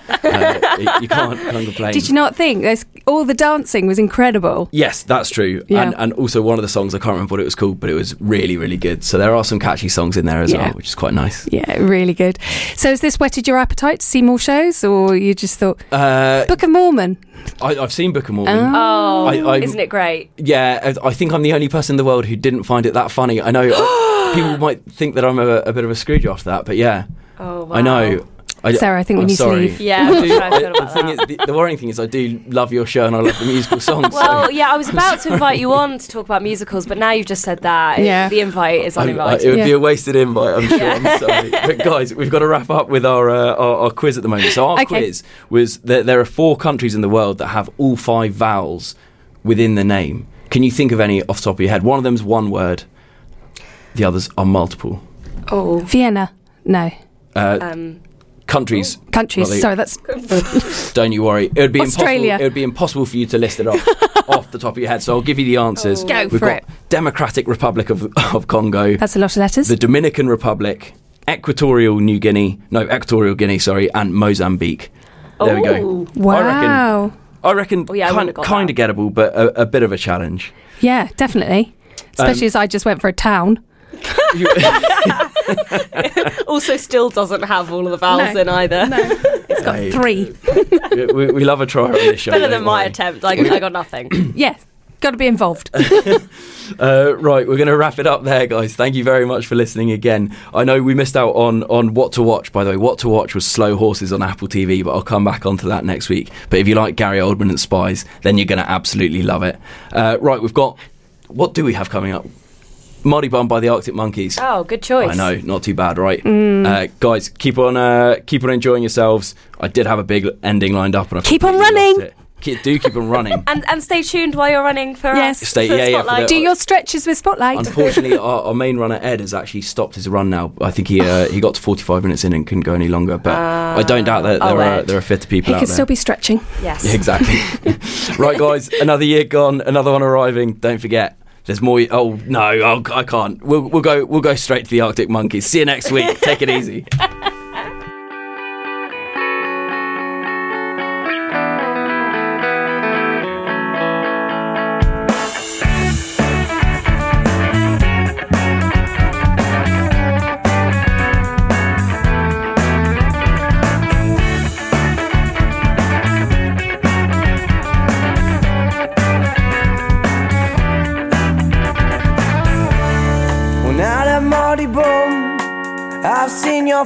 You can't complain. Did you not think all the dancing was incredible? Yes, that's true. Yeah. And also one of the songs, I can't remember what it was called, but it was really, really good. So there are some catchy songs in there as well, which is quite nice. Yeah, really good. So has this whetted your appetite to see more shows, or you just thought Book of Mormon? I've seen Book of Mormon. Oh, isn't it great? Yeah, I think I'm the only person in the world who didn't find it that funny. I know people might think that I'm a bit of a scrooge after that, but yeah. Oh, wow. I know. Sarah, I think we need to leave. Yeah, the worrying thing is I do love your show and I love the musical songs. Well, yeah, I was about to invite you on to talk about musicals, but now you've just said that. Yeah. The invite is uninvited. It would be a wasted invite, I'm sure. Yeah. I'm sorry. But guys, we've got to wrap up with our quiz at the moment. So our quiz was that there are 4 countries in the world that have all 5 vowels within the name. Can you think of any off the top of your head? One of them's one word, the others are multiple. Oh, Vienna. No. Countries. Probably. Sorry, that's. Don't you worry. It would be Australia. It would be impossible for you to list it off off the top of your head. So I'll give you the answers. Oh. Go for it. Democratic Republic of Congo. That's a lot of letters. The Dominican Republic, Equatorial Guinea. Sorry, and Mozambique. There we go. Wow. I reckon kind of gettable, but a bit of a challenge. Yeah, definitely. Especially as I just went for a town. Also still doesn't have all of the vowels in either. No. It's got 3. we love a try on this show. Better than my attempt. I got nothing. Yes. Got to be involved. Right, we're going to wrap it up there, guys. Thank you very much for listening again. I know we missed out on What to Watch, by the way. What to Watch was Slow Horses on Apple TV, but I'll come back onto that next week. But if you like Gary Oldman and Spies, then you're going to absolutely love it. Right, what do we have coming up? Mardi Bum by the Arctic Monkeys. Oh, good choice. I know, not too bad, right? Guys, keep on enjoying yourselves. I did have a big ending lined up, and keep on running. Do keep on running, and stay tuned while you're running for us. Do your stretches with Spotlight. Unfortunately, our main runner Ed has actually stopped his run now. I think he got to 45 minutes in and couldn't go any longer. But I don't doubt that there are fitter people out there. He could still be stretching. Yes, exactly. Right, guys, another year gone, another one arriving. Don't forget, there's more. Oh no, I can't. We'll go straight to the Arctic Monkeys. See you next week. Take it easy.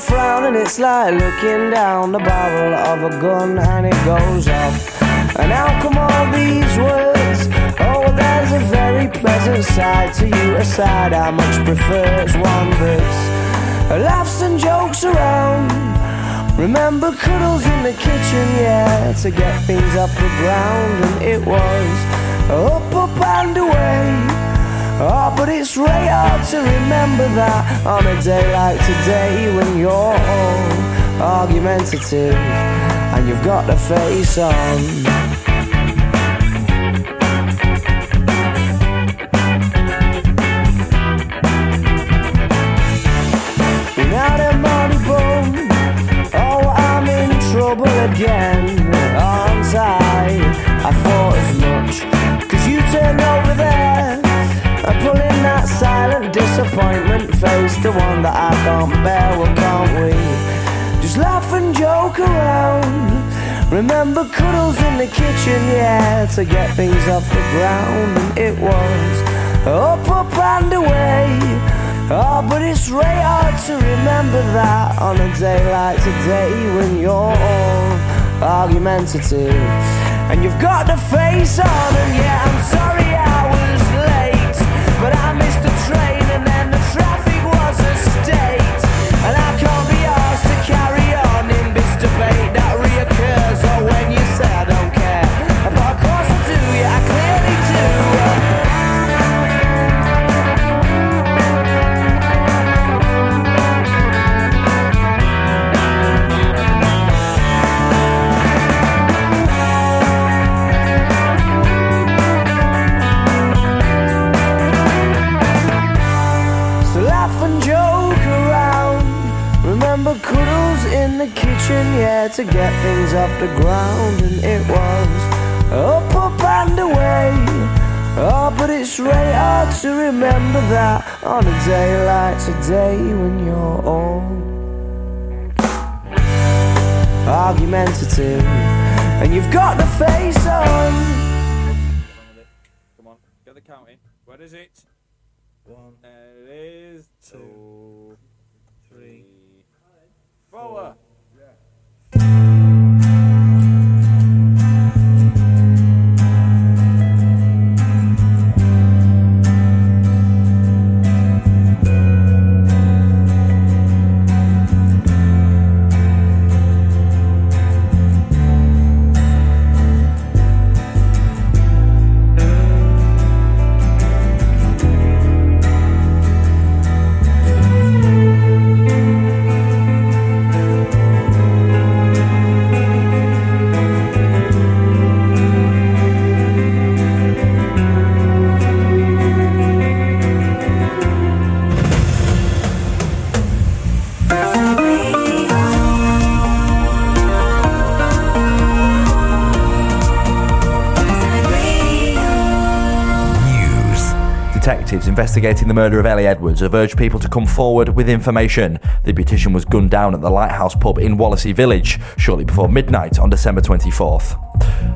Frown, and it's like looking down the barrel of a gun, and it goes off. And how come all these words? Oh, there's a very pleasant side to you, a side I much prefer. It's one that laughs and jokes around. Remember cuddles in the kitchen, yeah, to get things off the ground. And it was up and away. Oh, but it's really hard to remember that on a day like today, when you're all argumentative and you've got the face on. Without a money bone, oh, I'm in trouble again, aren't I thought as much, 'cause you turned over there, pulling that silent disappointment face, the one that I can't bear. Well, can't we just laugh and joke around? Remember cuddles in the kitchen, yeah, to get things off the ground. And it was up and away. Oh, but it's really hard to remember that on a day like today, when you're all argumentative and you've got the face on. And yeah, I'm sorry I was late, but I missed the train, and then the traffic was a state, and I can't be asked to carry on in this debate that reoccurs. Or when you say I don't care, but of course I do, yeah, I clearly do. in the kitchen, yeah, to get things off the ground. And it was up, up and away. Oh, but it's really hard to remember that on a day like today when you're all argumentative and you've got the face on. Counting. What is it? 1. It is 2, 3, 4. Investigating the murder of Ellie Edwards have urged people to come forward with information. The beautician was gunned down at the Lighthouse pub in Wallasey Village shortly before midnight on December 24th.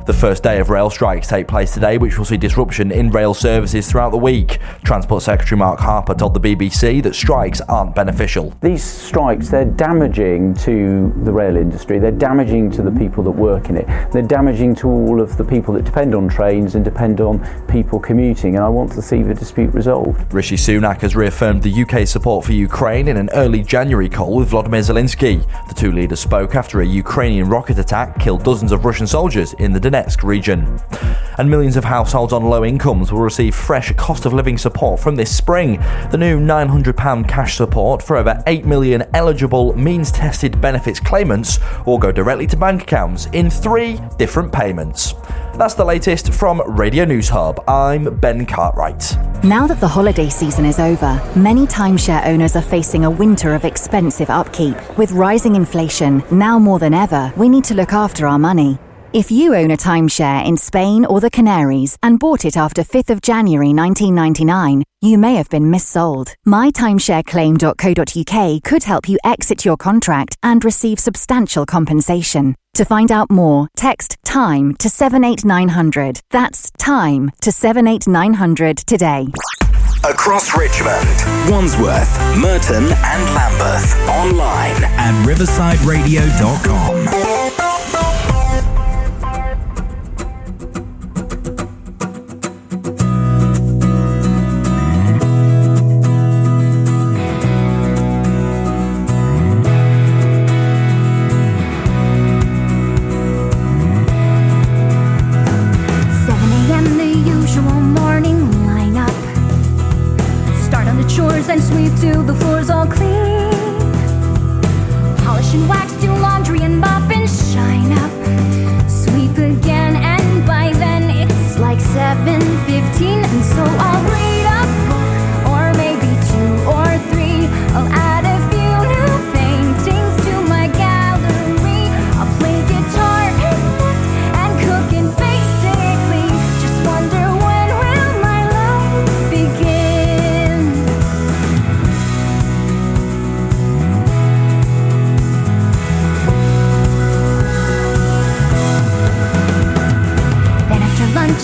The first day of rail strikes take place today, which will see disruption in rail services throughout the week. Transport Secretary Mark Harper told the BBC that strikes aren't beneficial. These strikes, they're damaging to the rail industry, they're damaging to the people that work in it, they're damaging to all of the people that depend on trains and depend on people commuting, and I want to see the dispute resolved. Rishi Sunak has reaffirmed the UK's support for Ukraine in an early January call with Volodymyr Zelensky. The two leaders spoke after a Ukrainian rocket attack killed dozens of Russian soldiers in the Donetsk region. And millions of households on low incomes will receive fresh cost of living support from this spring. The new £900 cash support for over 8 million eligible means-tested benefits claimants will go directly to bank accounts in 3 different payments. That's the latest from Radio News Hub. I'm Ben Cartwright. Now that the holiday season is over, many timeshare owners are facing a winter of expensive upkeep. With rising inflation, now more than ever, we need to look after our money. If you own a timeshare in Spain or the Canaries and bought it after 5th of January 1999, you may have been missold. MyTimeshareClaim.co.uk could help you exit your contract and receive substantial compensation. To find out more, text TIME to 78900. That's TIME to 78900 today. Across Richmond, Wandsworth, Merton and Lambeth. Online at riversideradio.com. And sweep till the floor's all clean. Polish and wax, do laundry and mop and shine up. Sweep again, and by then it's like 7:15, and so I'll read a book, or maybe 2 or 3. I'll add a few new paintings to my gallery. I'll play guitar and knit and cook and basically just wonder when will my life begin.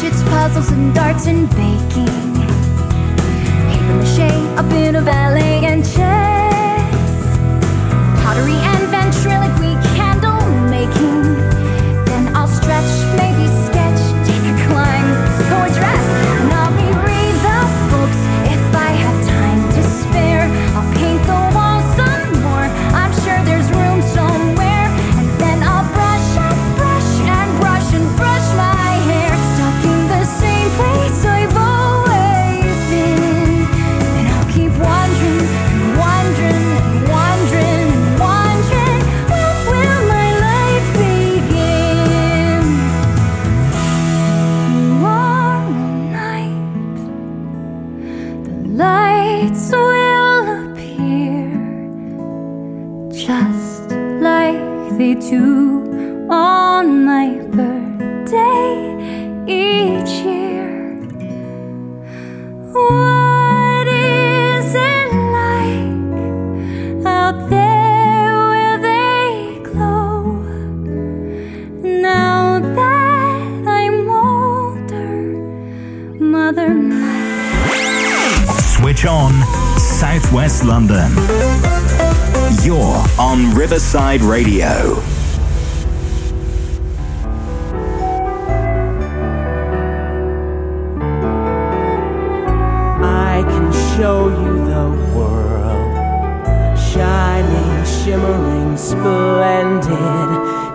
It's puzzles and darts and baking, paper mache, a bit of ballet and chess, pottery and ventriloquy, candle making. Then I'll stretch, maybe sketch, take a climb, go a dress, and I'll reread the books if I have time to spare. I'll paint the wall some more, I'm sure there's room somewhere, and then I'll brush and brush and brush and brush my hair. Same place I've always been, and I'll keep wandering and wandering and wandering and wandering. When will my life begin? Tomorrow night the lights will appear, just like thee too on thy birthday each year. What is it like out there where they glow? Now that I'm older, mother mine. Switch on Southwest London. You're on Riverside Radio. I can show you the world, shining, shimmering, splendid.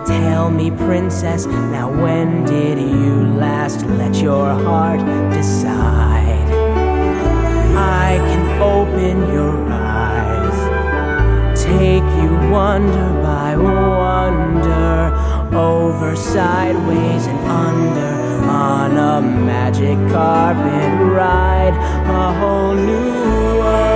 Tell me, princess, now when did you last let your heart decide? I can open your eyes, take you wonder by wonder, over, sideways, and under, on a magic carpet ride, a whole new world.